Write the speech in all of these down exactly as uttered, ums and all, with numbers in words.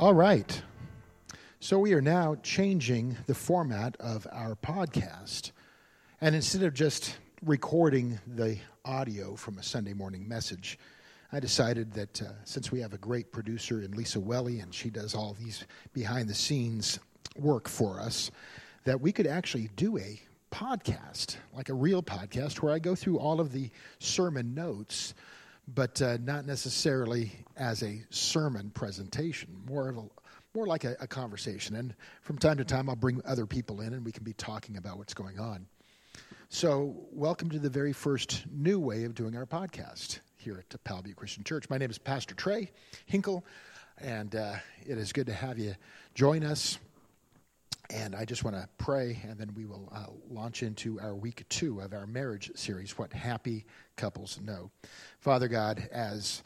All right. So we are now changing the format of our podcast. And instead of just recording the audio from a Sunday morning message, I decided that uh, since we have a great producer in Lisa Welly, and she does all these behind-the-scenes work for us, that we could actually do a podcast, like a real podcast, where I go through all of the sermon notes, but uh, not necessarily as a sermon presentation, more of a More like a, a conversation, and from time to time I'll bring other people in and we can be talking about what's going on. So welcome to the very first new way of doing our podcast here at Palview Christian Church. My name is Pastor Trey Hinkle, and uh, it is good to have you join us. And I just want to pray, and then we will uh, launch into our week two of our marriage series, What Happy Couples Know. Father God, as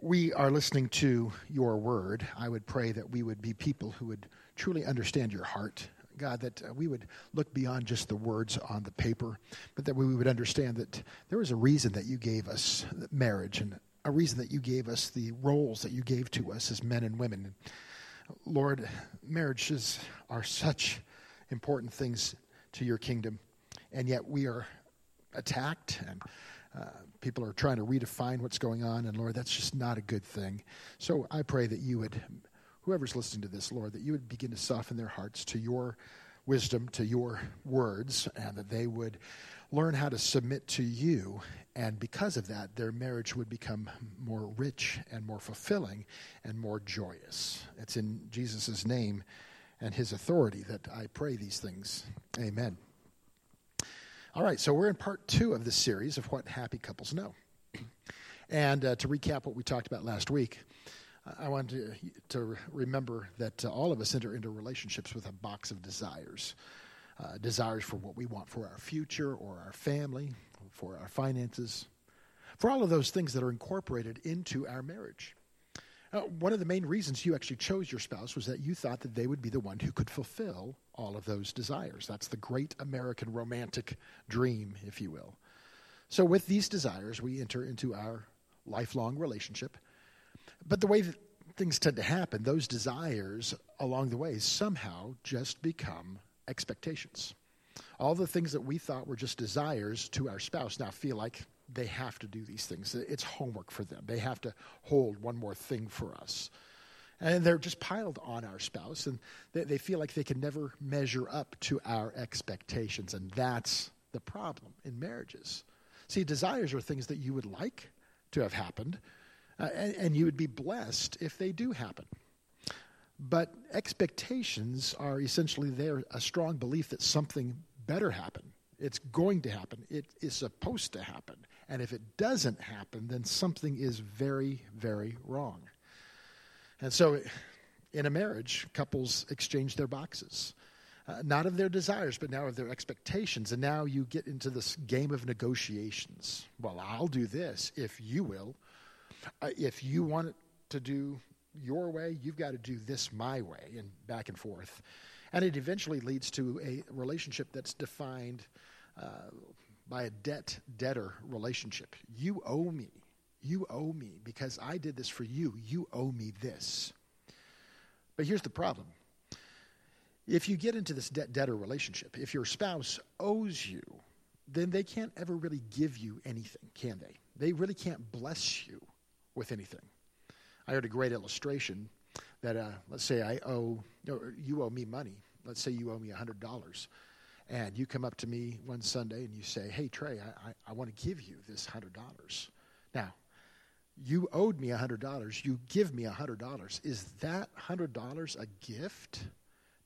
we are listening to your word, I would pray that we would be people who would truly understand your heart, God, that we would look beyond just the words on the paper, but that we would understand that there was a reason that you gave us marriage and a reason that you gave us the roles that you gave to us as men and women. Lord, marriages are such important things to your kingdom, and yet we are attacked and Uh, people are trying to redefine what's going on, and Lord, that's just not a good thing. So I pray that you would, whoever's listening to this, Lord, that you would begin to soften their hearts to your wisdom, to your words, and that they would learn how to submit to you, and because of that, their marriage would become more rich and more fulfilling and more joyous. It's in Jesus' name and his authority that I pray these things. Amen. All right, so we're in part two of this series of What Happy Couples Know. And uh, to recap what we talked about last week, I wanted to, to remember that uh, all of us enter into relationships with a box of desires. Uh, desires for what we want for our future or our family, for our finances, for all of those things that are incorporated into our marriage. Uh, one of the main reasons you actually chose your spouse was that you thought that they would be the one who could fulfill all of those desires. That's the great American romantic dream, if you will. So with these desires, we enter into our lifelong relationship. But the way that things tend to happen, those desires along the way somehow just become expectations. All the things that we thought were just desires to our spouse now feel like they have to do these things. It's homework for them. They have to hold one more thing for us. And they're just piled on our spouse, and they, they feel like they can never measure up to our expectations, and that's the problem in marriages. See, desires are things that you would like to have happened, uh, and, and you would be blessed if they do happen. But expectations are essentially they're a strong belief that something better happen. It's going to happen. It is supposed to happen. And if it doesn't happen, then something is very, very wrong. And so in a marriage, couples exchange their boxes, uh, not of their desires, but now of their expectations. And now you get into this game of negotiations. Well, I'll do this if you will. Uh, if you want it to do your way, you've got to do this my way, and back and forth. And it eventually leads to a relationship that's defined uh, by a debt-debtor relationship. You owe me. You owe me because I did this for you. You owe me this. But here's the problem. If you get into this debt-debtor relationship, if your spouse owes you, then they can't ever really give you anything, can they? They really can't bless you with anything. I heard a great illustration that uh, let's say I owe, or you owe me money. Let's say you owe me one hundred dollars. And you come up to me one Sunday and you say, hey, Trey, I, I, I want to give you this one hundred dollars. Now, you owed me one hundred dollars. You give me one hundred dollars. Is that one hundred dollars a gift?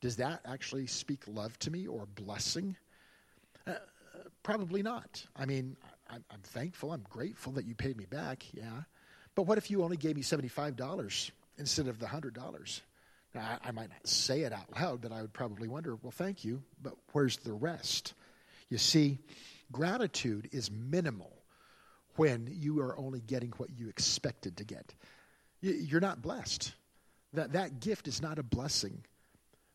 Does that actually speak love to me or blessing? Uh, probably not. I mean, I, I'm thankful. I'm grateful that you paid me back, yeah. But what if you only gave me seventy-five dollars? Instead of the one hundred dollars. Now, I, I might not say it out loud, but I would probably wonder, well, thank you, but where's the rest? You see, gratitude is minimal when you are only getting what you expected to get. You, you're not blessed. That, that gift is not a blessing.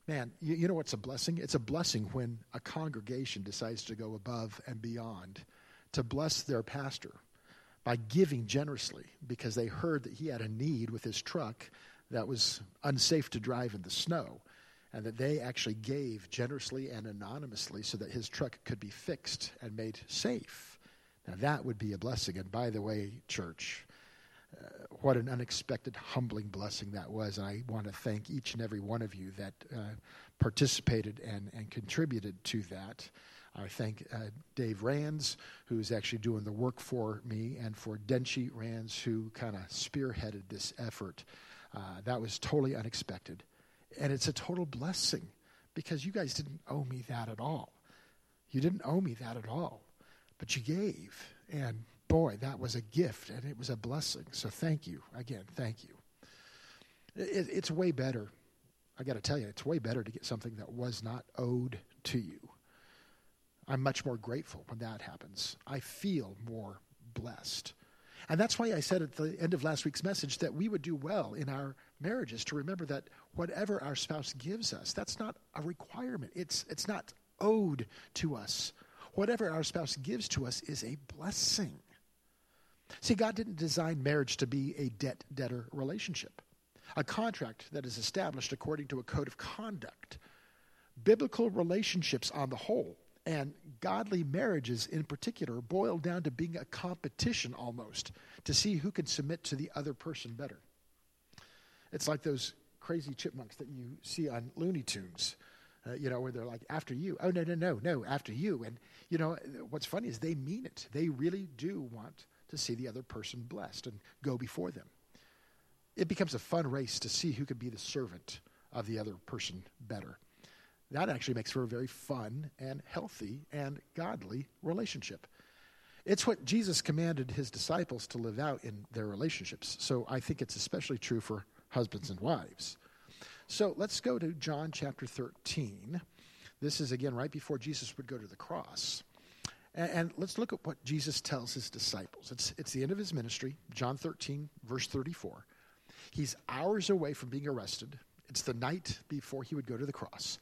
Man, you, you know what's a blessing? It's a blessing when a congregation decides to go above and beyond to bless their pastor by giving generously because they heard that he had a need with his truck that was unsafe to drive in the snow, and that they actually gave generously and anonymously so that his truck could be fixed and made safe. Now, that would be a blessing. And by the way, church, uh, what an unexpected, humbling blessing that was. And I want to thank each and every one of you that uh, participated and, and contributed to that. I thank uh, Dave Rands, who's actually doing the work for me, and for Denchi Rands, who kind of spearheaded this effort. Uh, that was totally unexpected. And it's a total blessing, because you guys didn't owe me that at all. You didn't owe me that at all. But you gave, and boy, that was a gift, and it was a blessing. So thank you. Again, thank you. It, it's way better. I got to tell you, it's way better to get something that was not owed to you. I'm much more grateful when that happens. I feel more blessed. And that's why I said at the end of last week's message that we would do well in our marriages to remember that whatever our spouse gives us, that's not a requirement. It's it's not owed to us. Whatever our spouse gives to us is a blessing. See, God didn't design marriage to be a debt-debtor relationship, a contract that is established according to a code of conduct. Biblical relationships on the whole, and godly marriages in particular, boil down to being a competition almost to see who can submit to the other person better. It's like those crazy chipmunks that you see on Looney Tunes, uh, you know, where they're like, after you. Oh, no, no, no, no, after you. And, you know, what's funny is they mean it. They really do want to see the other person blessed and go before them. It becomes a fun race to see who can be the servant of the other person better. That actually makes for a very fun and healthy and godly relationship. It's what Jesus commanded his disciples to live out in their relationships. So I think it's especially true for husbands and wives. So let's go to John chapter thirteen. This is, again, right before Jesus would go to the cross. And, and let's look at what Jesus tells his disciples. It's, it's the end of his ministry, John thirteen, verse thirty-four. He's hours away from being arrested. It's the night before he would go to the cross.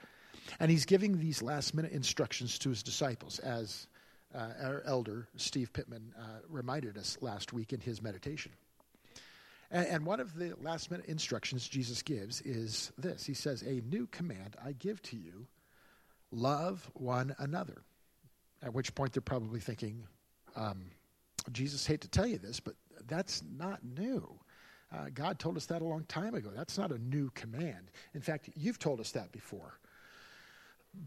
And he's giving these last-minute instructions to his disciples, as uh, our elder, Steve Pittman, uh, reminded us last week in his meditation. And, and one of the last-minute instructions Jesus gives is this. He says, "A new command I give to you, love one another." At which point they're probably thinking, um, Jesus, hate to tell you this, but that's not new. Uh, God told us that a long time ago. That's not a new command. In fact, you've told us that before.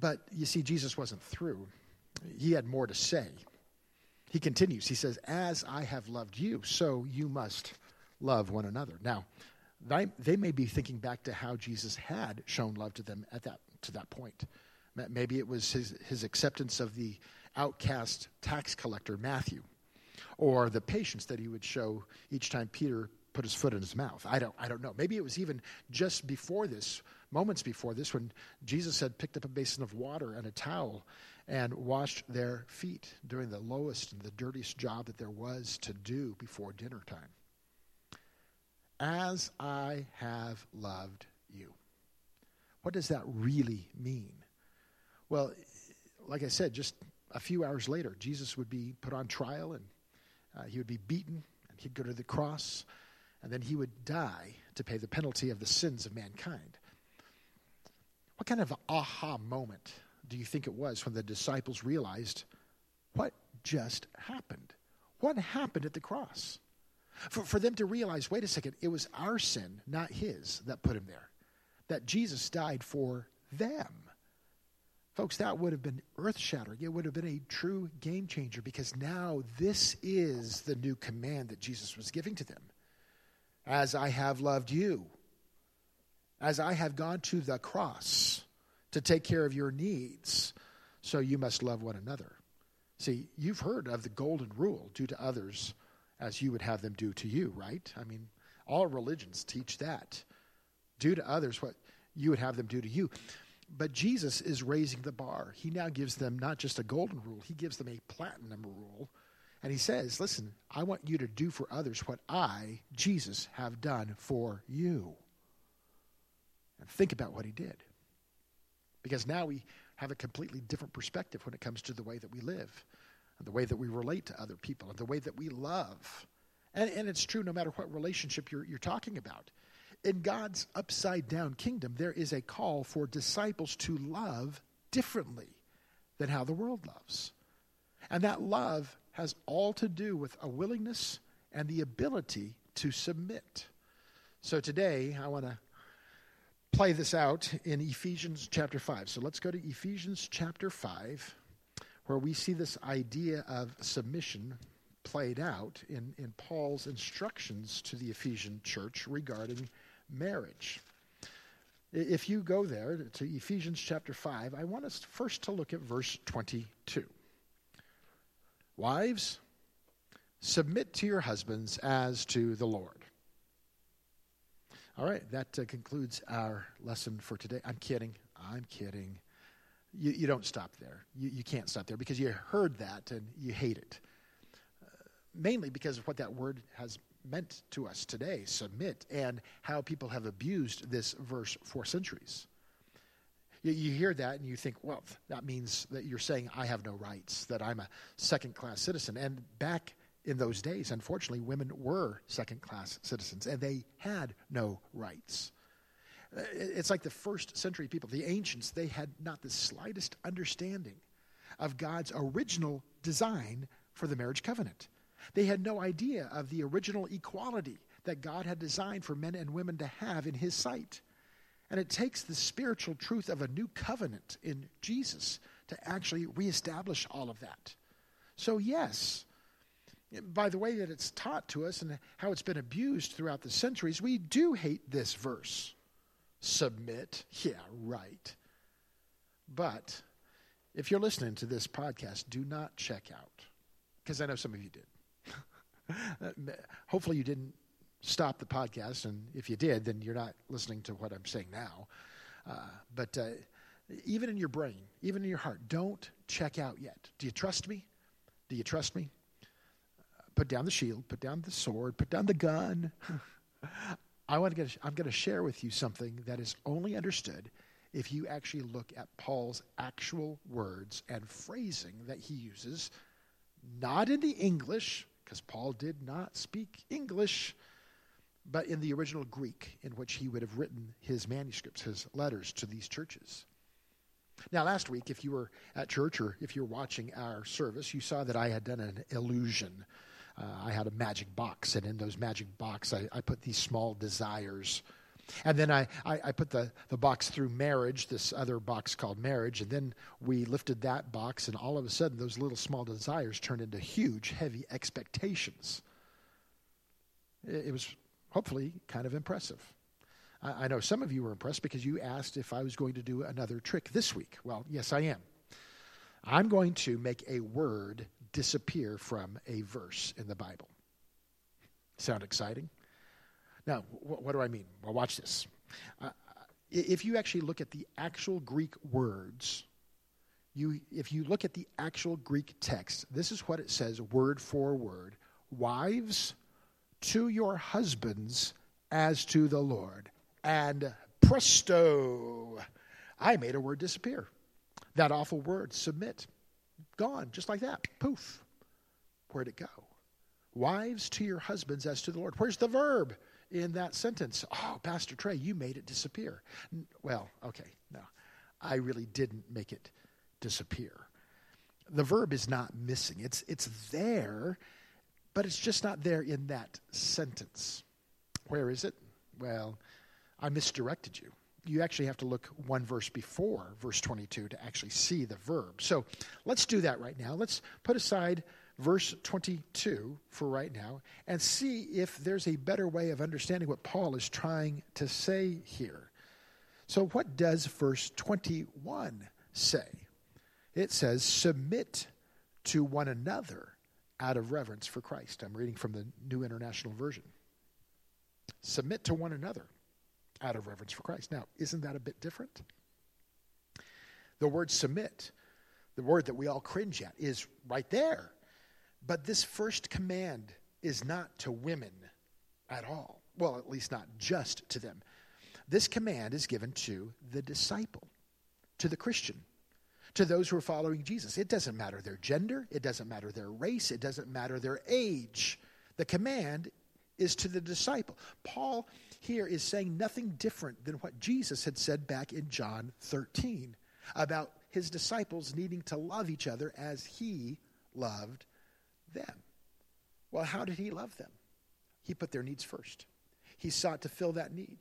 But you see, Jesus wasn't through. He had more to say. He continues. He says, "As I have loved you, so you must love one another." Now, they, they may be thinking back to how Jesus had shown love to them at that to that point. Maybe it was his, his acceptance of the outcast tax collector, Matthew, or the patience that he would show each time Peter put his foot in his mouth. I don't I don't know. Maybe it was even just before this, moments before this, when Jesus had picked up a basin of water and a towel and washed their feet during the lowest and the dirtiest job that there was to do before dinner time. As I have loved you. What does that really mean? Well, like I said, just a few hours later, Jesus would be put on trial, and uh, he would be beaten, and he'd go to the cross. And then he would die to pay the penalty of the sins of mankind. What kind of aha moment do you think it was when the disciples realized what just happened? What happened at the cross? For, for them to realize, wait a second, it was our sin, not his, that put him there. That Jesus died for them. Folks, that would have been earth-shattering. It would have been a true game changer, because now this is the new command that Jesus was giving to them. As I have loved you, as I have gone to the cross to take care of your needs, so you must love one another. See, you've heard of the golden rule, do to others as you would have them do to you, right? I mean, all religions teach that. Do to others what you would have them do to you. But Jesus is raising the bar. He now gives them not just a golden rule, he gives them a platinum rule. And he says, listen, I want you to do for others what I, Jesus, have done for you. And think about what he did. Because now we have a completely different perspective when it comes to the way that we live, and the way that we relate to other people, and the way that we love. And, and it's true no matter what relationship you're, you're talking about. In God's upside-down kingdom, there is a call for disciples to love differently than how the world loves. And that love has all to do with a willingness and the ability to submit. So today, I want to play this out in Ephesians chapter five. So let's go to Ephesians chapter five, where we see this idea of submission played out in, in Paul's instructions to the Ephesian church regarding marriage. If you go there to Ephesians chapter five, I want us first to look at verse twenty-two. Wives, submit to your husbands as to the Lord. All right, that uh, concludes our lesson for today. I'm kidding. I'm kidding. You, you don't stop there. You, you can't stop there because you heard that and you hate it. Uh, mainly because of what that word has meant to us today, submit, and how people have abused this verse for centuries. You, you hear that and you think, well, that means that you're saying I have no rights, that I'm a second-class citizen. And back in those days, unfortunately, women were second-class citizens, and they had no rights. It's like the first century people, the ancients, they had not the slightest understanding of God's original design for the marriage covenant. They had no idea of the original equality that God had designed for men and women to have in his sight. And it takes the spiritual truth of a new covenant in Jesus to actually reestablish all of that. So yes, by the way that it's taught to us and how it's been abused throughout the centuries, we do hate this verse. Submit, yeah, right. But if you're listening to this podcast, do not check out, because I know some of you did. Hopefully you didn't stop the podcast, and if you did, then you're not listening to what I'm saying now. Uh, but uh, even in your brain, even in your heart, don't check out yet. Do you trust me? Do you trust me? Put down the shield, put down the sword, put down the gun. I want to get, I'm going to share with you something that is only understood if you actually look at Paul's actual words and phrasing that he uses, not in the English, because Paul did not speak English, but in the original Greek in which he would have written his manuscripts, his letters to these churches. Now, last week, if you were at church or if you're watching our service, you saw that I had done an illusion. Uh, I had a magic box, and in those magic box, I, I put these small desires. And then I, I, I put the, the box through marriage, this other box called marriage, and then we lifted that box, and all of a sudden, those little small desires turned into huge, heavy expectations. It, it was hopefully kind of impressive. I, I know some of you were impressed because you asked if I was going to do another trick this week. Well, yes, I am. I'm going to make a word disappear from a verse in the Bible. Sound exciting? Now, wh- what do I mean? Well, watch this. Uh, if you actually look at the actual Greek words, you if you look at the actual Greek text, this is what it says word for word. Wives, to your husbands as to the Lord. And presto, I made a word disappear. That awful word, submit. Gone, just like that. Poof. Where'd it go? Wives to your husbands as to the Lord. Where's the verb in that sentence? Oh, Pastor Trey, you made it disappear. N- well, okay, no. I really didn't make it disappear. The verb is not missing. It's, it's there, but it's just not there in that sentence. Where is it? Well, I misdirected you. You actually have to look one verse before verse twenty-two to actually see the verb. So let's do that right now. Let's put aside verse twenty-two for right now and see if there's a better way of understanding what Paul is trying to say here. So what does verse twenty-one say? It says, submit to one another out of reverence for Christ. I'm reading from the New International Version. Submit to one another out of reverence for Christ. Now, isn't that a bit different? The word submit, the word that we all cringe at, is right there. But this first command is not to women at all. Well, at least not just to them. This command is given to the disciple, to the Christian, to those who are following Jesus. It doesn't matter their gender. It doesn't matter their race. It doesn't matter their age. The command is to the disciple. Paul here is saying nothing different than what Jesus had said back in John thirteen about his disciples needing to love each other as he loved them. Well, how did he love them? He put their needs first. He sought to fill that need.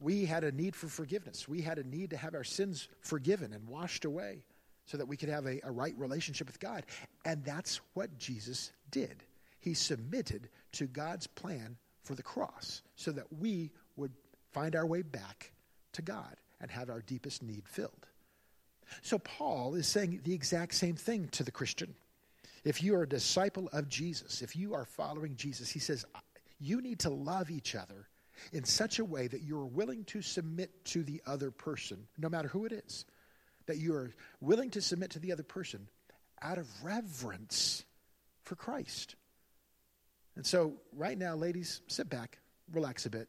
We had a need for forgiveness. We had a need to have our sins forgiven and washed away so that we could have a, a right relationship with God. And that's what Jesus did. He submitted to God's plan for the cross so that we would find our way back to God and have our deepest need filled. So Paul is saying the exact same thing to the Christian. If you are a disciple of Jesus, if you are following Jesus, he says, you need to love each other in such a way that you're willing to submit to the other person, no matter who it is, that you're willing to submit to the other person out of reverence for Christ. And so right now, ladies, sit back, relax a bit,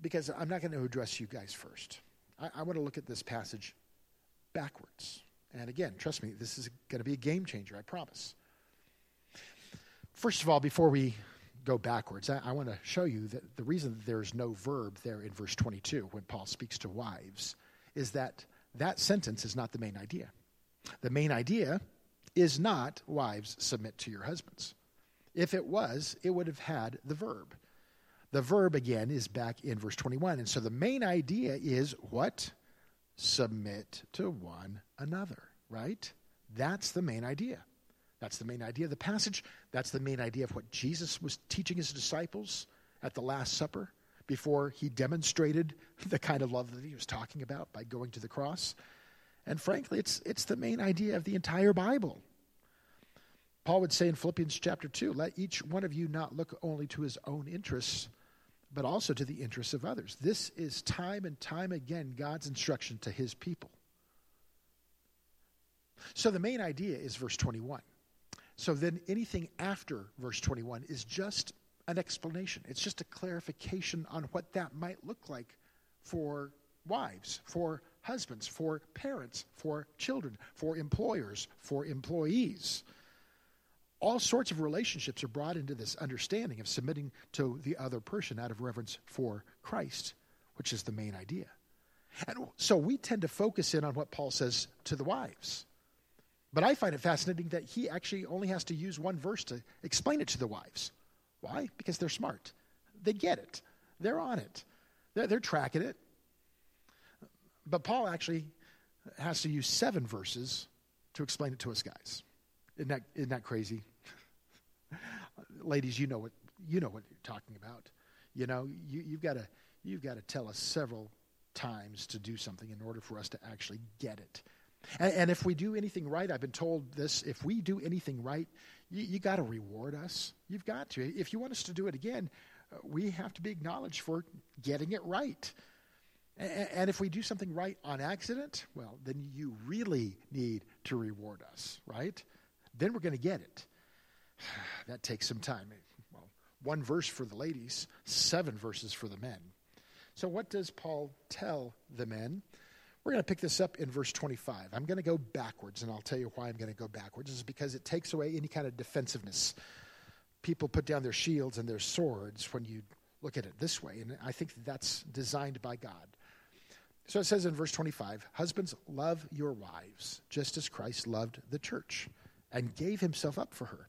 because I'm not going to address you guys first. I, I want to look at this passage backwards. And again, trust me, this is going to be a game changer, I promise. First of all, before we go backwards, I, I want to show you that the reason that there's no verb there in verse twenty-two when Paul speaks to wives is that that sentence is not the main idea. The main idea is not wives submit to your husbands. If it was, it would have had the verb. The verb, again, is back in verse twenty-one. And so the main idea is what? Submit to one another, right? That's the main idea. That's the main idea of the passage. That's the main idea of what Jesus was teaching his disciples at the Last Supper before he demonstrated the kind of love that he was talking about by going to the cross. And frankly, it's it's the main idea of the entire Bible. Paul would say in Philippians chapter two, let each one of you not look only to his own interests, but also to the interests of others. This is time and time again God's instruction to his people. So the main idea is verse twenty-one. So then anything after verse twenty-one is just an explanation. It's just a clarification on what that might look like for wives, for husbands, for parents, for children, for employers, for employees. All sorts of relationships are brought into this understanding of submitting to the other person out of reverence for Christ, which is the main idea. And so we tend to focus in on what Paul says to the wives. But I find it fascinating that he actually only has to use one verse to explain it to the wives. Why? Because they're smart. They get it. They're on it. They're, they're tracking it. But Paul actually has to use seven verses to explain it to us guys. Isn't that, isn't that crazy? Ladies, you know what you know what you're talking about. You know, you, you've got to you've got to tell us several times to do something in order for us to actually get it. And, and if we do anything right, I've been told this. If we do anything right, you, you got to reward us. You've got to. If you want us to do it again, we have to be acknowledged for getting it right. And, and if we do something right on accident, well, then you really need to reward us, right? Then we're going to get it. That takes some time. Well, one verse for the ladies, seven verses for the men. So what does Paul tell the men? We're going to pick this up in verse twenty-five. I'm going to go backwards, and I'll tell you why I'm going to go backwards. It's because it takes away any kind of defensiveness. People put down their shields and their swords when you look at it this way, and I think that's designed by God. So it says in verse twenty-five, husbands, love your wives, just as Christ loved the church and gave himself up for her,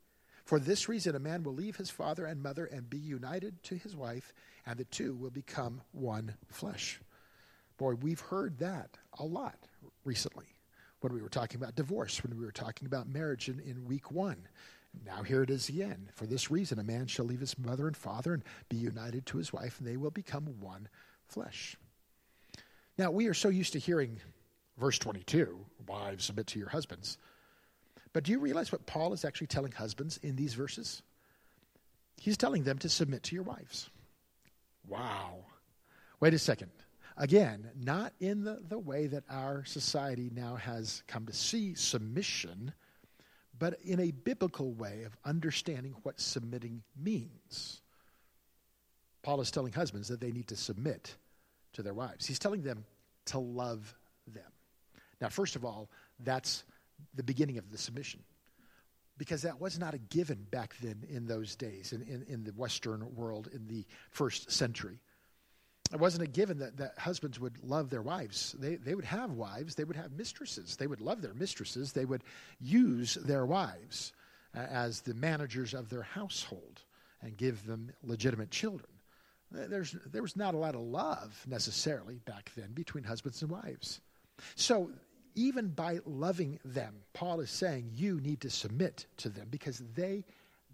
For this reason, a man will leave his father and mother and be united to his wife, and the two will become one flesh. Boy, we've heard that a lot recently when we were talking about divorce, when we were talking about marriage in, in week one. Now here it is again. For this reason, a man shall leave his mother and father and be united to his wife, and they will become one flesh. Now, we are so used to hearing verse twenty-two, wives submit to your husbands. But do you realize what Paul is actually telling husbands in these verses? He's telling them to submit to your wives. Wow. Wait a second. Again, not in the, the way that our society now has come to see submission, but in a biblical way of understanding what submitting means. Paul is telling husbands that they need to submit to their wives. He's telling them to love them. Now, first of all, that's the beginning of the submission, because that was not a given back then in those days, in, in, in the Western world in the first century. It wasn't a given that, that husbands would love their wives. They they would have wives. They would have mistresses. They would love their mistresses. They would use their wives uh, as the managers of their household and give them legitimate children. There's, there was not a lot of love necessarily back then between husbands and wives. So even by loving them, Paul is saying you need to submit to them because they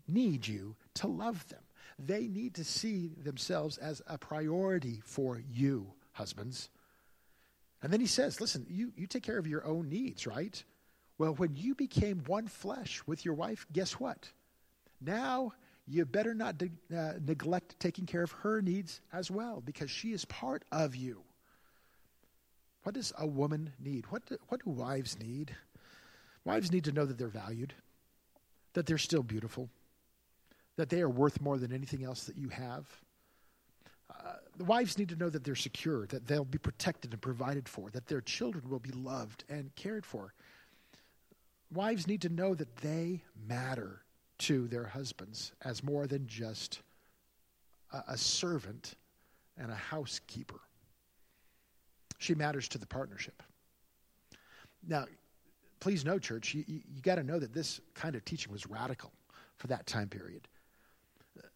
need you to love them. They need to see themselves as a priority for you, husbands. And then he says, listen, you, you take care of your own needs, right? Well, when you became one flesh with your wife, guess what? Now you better not de- uh, neglect taking care of her needs as well, because she is part of you. What does a woman need? What do, what do wives need? Wives need to know that they're valued, that they're still beautiful, that they are worth more than anything else that you have. Uh, the wives need to know that they're secure, that they'll be protected and provided for, that their children will be loved and cared for. Wives need to know that they matter to their husbands as more than just a, a servant and a housekeeper. She matters to the partnership. Now, please know, church, you, you, you got to know that this kind of teaching was radical for that time period.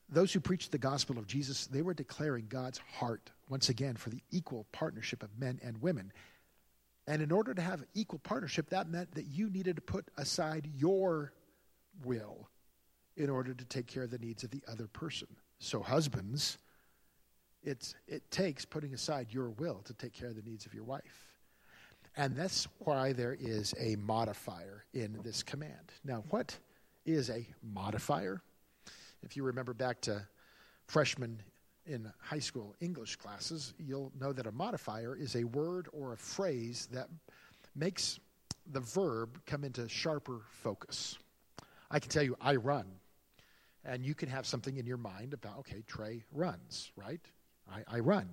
Those who preached the gospel of Jesus, they were declaring God's heart, once again, for the equal partnership of men and women. And in order to have equal partnership, that meant that you needed to put aside your will in order to take care of the needs of the other person. So husbands, it's it takes putting aside your will to take care of the needs of your wife. And that's why there is a modifier in this command. Now, what is a modifier? If you remember back to freshmen in high school English classes, you'll know that a modifier is a word or a phrase that makes the verb come into sharper focus. I can tell you, I run, and you can have something in your mind about, okay, Trey runs, right? I, I run.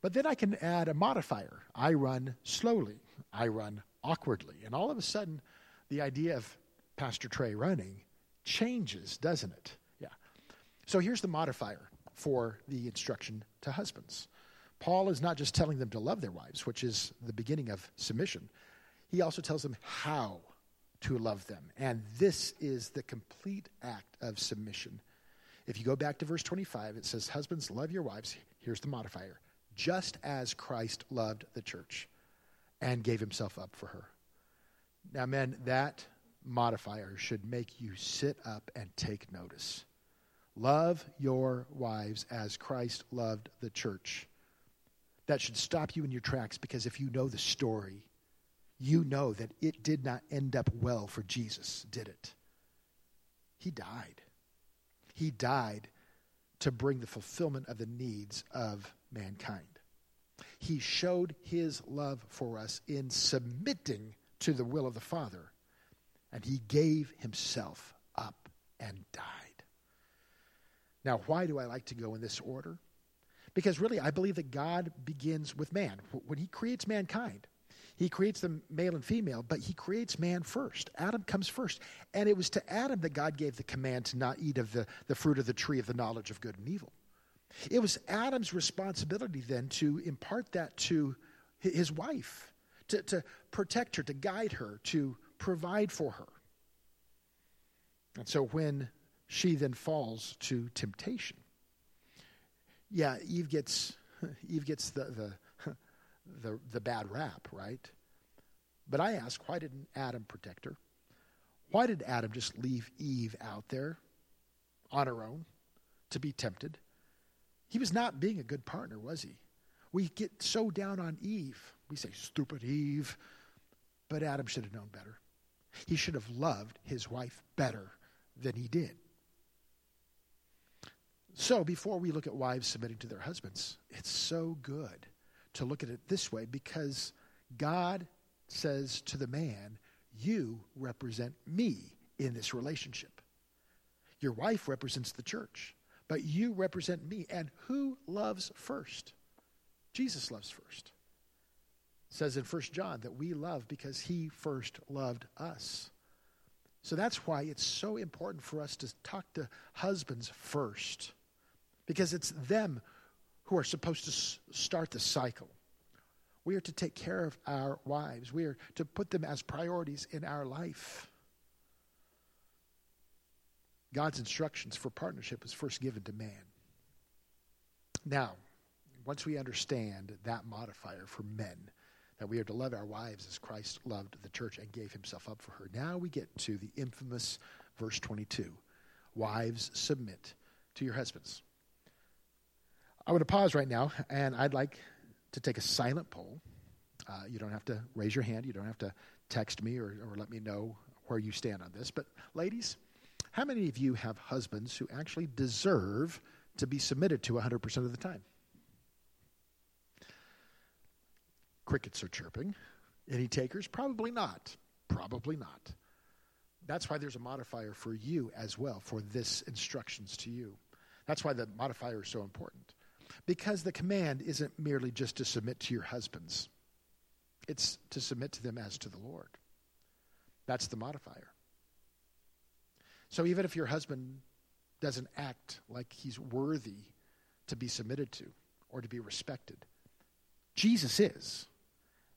But then I can add a modifier. I run slowly. I run awkwardly. And all of a sudden, the idea of Pastor Trey running changes, doesn't it? Yeah. So here's the modifier for the instruction to husbands. Paul is not just telling them to love their wives, which is the beginning of submission. He also tells them how to love them. And this is the complete act of submission. If you go back to verse twenty-five, it says, husbands, love your wives. Here's the modifier. Just as Christ loved the church and gave himself up for her. Now, men, that modifier should make you sit up and take notice. Love your wives as Christ loved the church. That should stop you in your tracks, because if you know the story, you know that it did not end up well for Jesus, did it? He died. He died to bring the fulfillment of the needs of mankind. He showed his love for us in submitting to the will of the Father. And he gave himself up and died. Now, why do I like to go in this order? Because really, I believe that God begins with man. When he creates mankind, he creates them male and female, but he creates man first. Adam comes first. And it was to Adam that God gave the command to not eat of the, the fruit of the tree of the knowledge of good and evil. It was Adam's responsibility then to impart that to his wife, to, to protect her, to guide her, to provide for her. And so when she then falls to temptation, yeah, Eve gets Eve gets the the the, the bad rap, right? But I ask, why didn't Adam protect her? Why did Adam just leave Eve out there on her own to be tempted? He was not being a good partner, was he? We get so down on Eve. We say, stupid Eve. But Adam should have known better. He should have loved his wife better than he did. So before we look at wives submitting to their husbands, it's so good to look at it this way, because God says to the man, you represent me in this relationship. Your wife represents the church, but you represent me. And who loves first? Jesus loves first. It says in First John that we love because he first loved us. So that's why it's so important for us to talk to husbands first, because it's them who are supposed to s- start the cycle. We are to take care of our wives. We are to put them as priorities in our life. God's instructions for partnership is first given to man. Now, once we understand that modifier for men, that we are to love our wives as Christ loved the church and gave himself up for her, now we get to the infamous verse twenty-two. Wives, submit to your husbands. I want to pause right now, and I'd like to take a silent poll. Uh, you don't have to raise your hand. You don't have to text me or, or let me know where you stand on this. But ladies, how many of you have husbands who actually deserve to be submitted to one hundred percent of the time? Crickets are chirping. Any takers? Probably not. Probably not. That's why there's a modifier for you as well, for this instructions to you. That's why the modifier is so important. Because the command isn't merely just to submit to your husbands. It's to submit to them as to the Lord. That's the modifier. So even if your husband doesn't act like he's worthy to be submitted to or to be respected, Jesus is.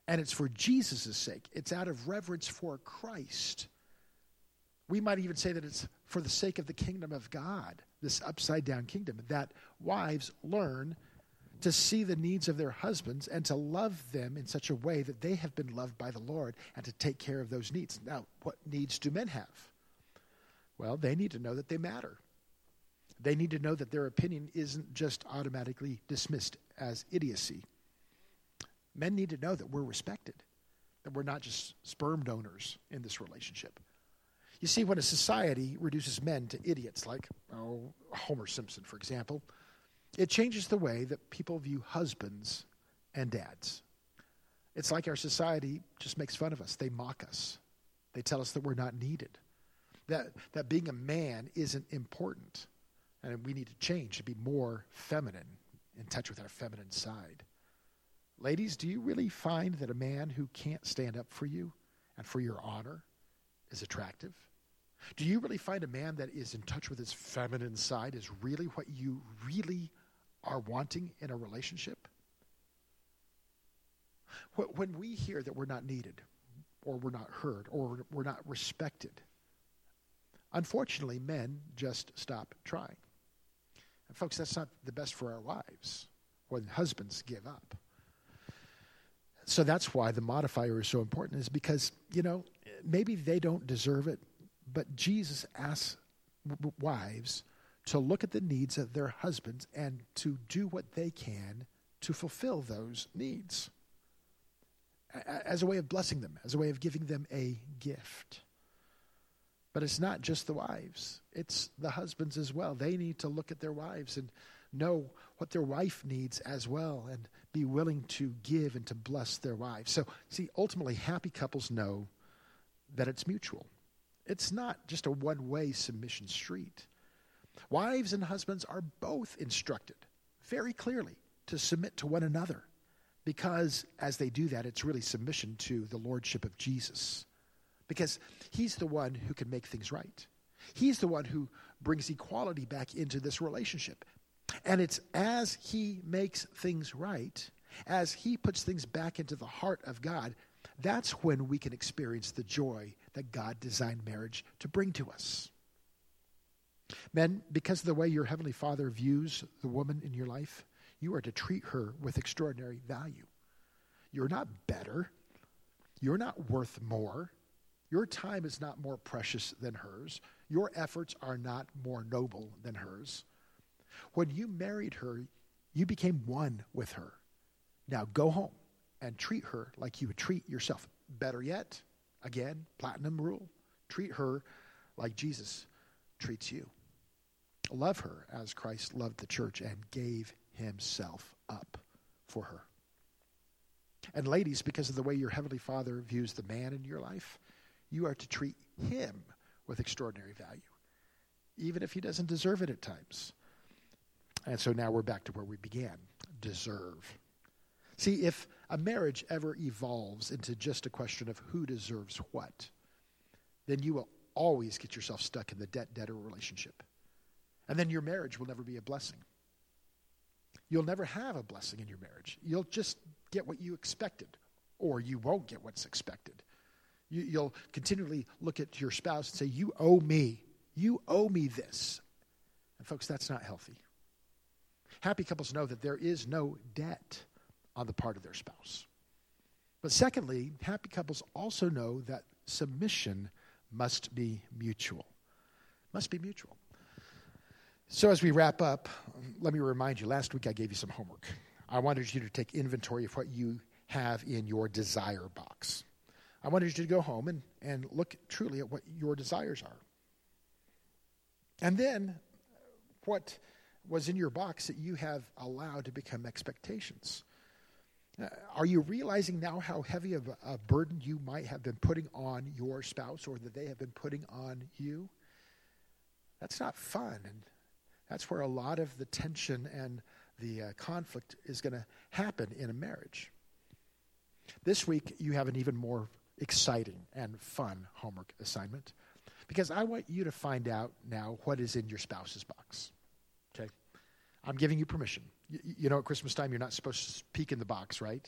And it's for Jesus' sake. It's out of reverence for Christ. We might even say that it's for the sake of the kingdom of God, this upside-down kingdom, that wives learn to see the needs of their husbands and to love them in such a way that they have been loved by the Lord and to take care of those needs. Now, what needs do men have? Well, they need to know that they matter. They need to know that their opinion isn't just automatically dismissed as idiocy. Men need to know that we're respected, that we're not just sperm donors in this relationship. You see, when a society reduces men to idiots, like oh, Homer Simpson, for example, it changes the way that people view husbands and dads. It's like our society just makes fun of us. They mock us. They tell us that we're not needed, that that being a man isn't important, and we need to change to be more feminine, in touch with our feminine side. Ladies, do you really find that a man who can't stand up for you and for your honor is attractive? Do you really find a man that is in touch with his feminine side is really what you really are wanting in a relationship? When we hear that we're not needed, or we're not heard, or we're not respected, unfortunately, men just stop trying. And folks, that's not the best for our wives when husbands give up. So that's why the modifier is so important, is because, you know, maybe they don't deserve it, but Jesus asks wives to look at the needs of their husbands and to do what they can to fulfill those needs as a way of blessing them, as a way of giving them a gift. But it's not just the wives. It's the husbands as well. They need to look at their wives and know what their wife needs as well and be willing to give and to bless their wives. So, see, ultimately, happy couples know that it's mutual. It's not just a one-way submission street. Wives and husbands are both instructed very clearly to submit to one another, because as they do that, it's really submission to the lordship of Jesus, because he's the one who can make things right. He's the one who brings equality back into this relationship. And it's as he makes things right, as he puts things back into the heart of God, that's when we can experience the joy that God designed marriage to bring to us. Men, because of the way your Heavenly Father views the woman in your life, you are to treat her with extraordinary value. You're not better. You're not worth more. Your time is not more precious than hers. Your efforts are not more noble than hers. When you married her, you became one with her. Now go home and treat her like you would treat yourself. Better yet, again, platinum rule, treat her like Jesus treats you. love her as Christ loved the church and gave himself up for her. And ladies, because of the way your Heavenly Father views the man in your life, you are to treat him with extraordinary value, even if he doesn't deserve it at times. And so now we're back to where we began, deserve. See, if a marriage ever evolves into just a question of who deserves what, then you will always get yourself stuck in the debt-debtor relationship. And then your marriage will never be a blessing. You'll never have a blessing in your marriage. You'll just get what you expected, or you won't get what's expected. You, you'll continually look at your spouse and say, you owe me. You owe me this. And folks, that's not healthy. Happy couples know that there is no debt on the part of their spouse. But secondly, happy couples also know that submission must be mutual. Must be mutual. So as we wrap up, let me remind you, last week I gave you some homework. I wanted you to take inventory of what you have in your desire box. I wanted you to go home and, and look truly at what your desires are. And then what was in your box that you have allowed to become expectations. Uh, are you realizing now how heavy of a, a burden you might have been putting on your spouse, or that they have been putting on you? That's not fun, and that's where a lot of the tension and the uh, conflict is going to happen in a marriage. This week, you have an even more exciting and fun homework assignment, because I want you to find out now what is in your spouse's box, okay? I'm giving you permission. You, you know, at Christmas time, you're not supposed to peek in the box, right?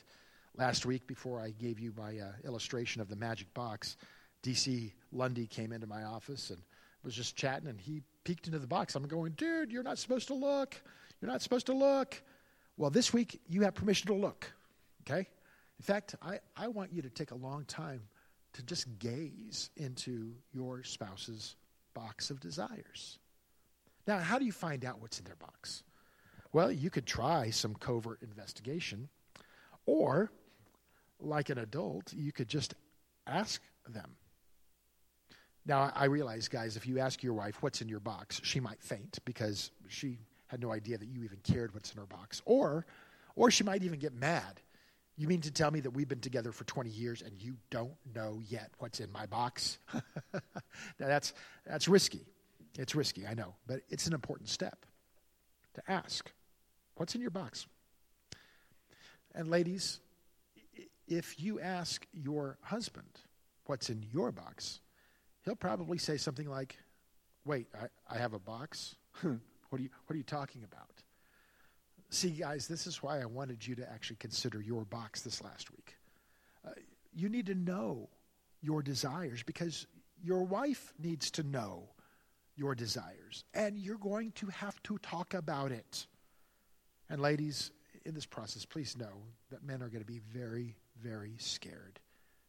Last week, before I gave you my uh, illustration of the magic box, D C Lundy came into my office and was just chatting, and he peeked into the box. I'm going, dude, you're not supposed to look. You're not supposed to look. Well, this week, you have permission to look, okay? In fact, I, I want you to take a long time to just gaze into your spouse's box of desires. Now, how do you find out what's in their box? Well, you could try some covert investigation, or, like an adult, you could just ask them. Now, I realize, guys, if you ask your wife what's in your box, she might faint because she had no idea that you even cared what's in her box. Or or she might even get mad. You mean to tell me that we've been together for twenty years and you don't know yet what's in my box? Now, that's, that's risky. It's risky, I know, but it's an important step to ask, what's in your box? And ladies, if you ask your husband what's in your box, he'll probably say something like, wait, I, I have a box? What are you, what are you talking about? See, guys, this is why I wanted you to actually consider your box this last week. Uh, you need to know your desires, because your wife needs to know your desires, and you're going to have to talk about it. And ladies, in this process, please know that men are going to be very, very scared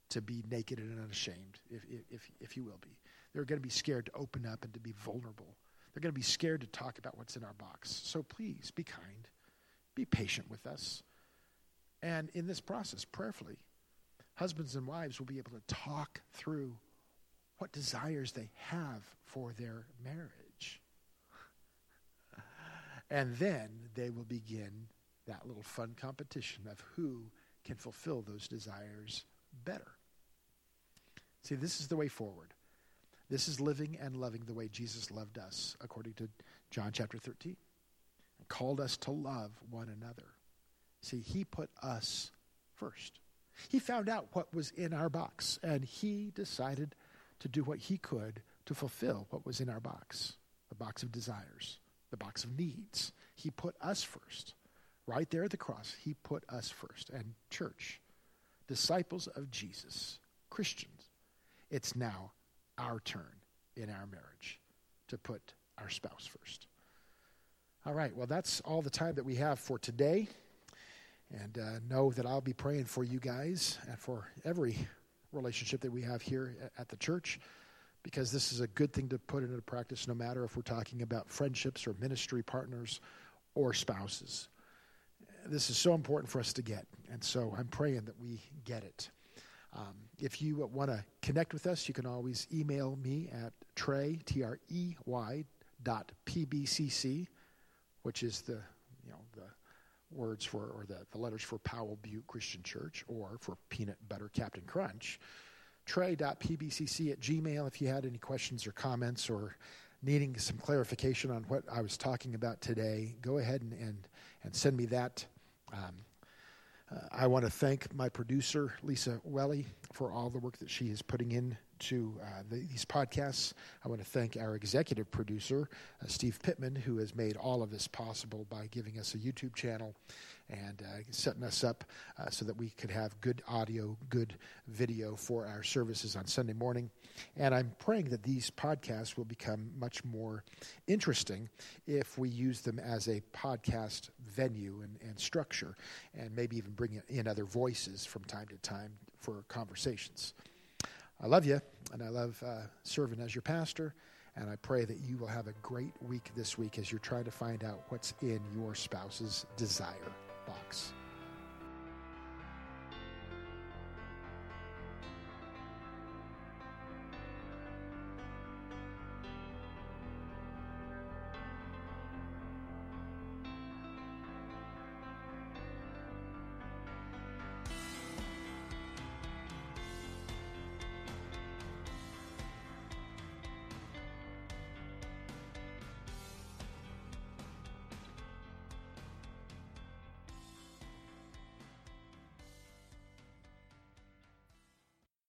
to be naked and unashamed, if, if, if you will be. They're going to be scared to open up and to be vulnerable. They're going to be scared to talk about what's in our box. So please be kind, be patient with us. And in this process, prayerfully, husbands and wives will be able to talk through what desires they have for their marriage. And then they will begin that little fun competition of who can fulfill those desires better. See, this is the way forward. This is living and loving the way Jesus loved us, according to John chapter thirteen, and called us to love one another. See, he put us first. He found out what was in our box, and he decided to do what he could to fulfill what was in our box, the box of desires, the box of needs. He put us first. Right there at the cross, he put us first. And church, disciples of Jesus, Christians, it's now our turn in our marriage to put our spouse first. All right, well, that's all the time that we have for today. And uh, know that I'll be praying for you guys and for every relationship that we have here at the church, because this is a good thing to put into practice, no matter if we're talking about friendships or ministry partners or spouses. This is so important for us to get, and so I'm praying that we get it. Um, if you want to connect with us, you can always email me at trey, T R E Y P B C C, which is the, you know, the words for, or the, the letters for Palview Christian Church, or for Peanut Butter Captain Crunch, trey dot p b c c at Gmail if you had any questions or comments or needing some clarification on what I was talking about today. Go ahead and, and, and send me that. Um, uh, I want to thank my producer, Lisa Welly, for all the work that she is putting in to uh, the, these podcasts. I want to thank our executive producer, uh, Steve Pittman, who has made all of this possible by giving us a YouTube channel and uh, setting us up uh, so that we could have good audio, good video for our services on Sunday morning. And I'm praying that these podcasts will become much more interesting if we use them as a podcast venue and, and structure, and maybe even bring in other voices from time to time for conversations. I love you, and I love uh, serving as your pastor, and I pray that you will have a great week this week as you're trying to find out what's in your spouse's desire box.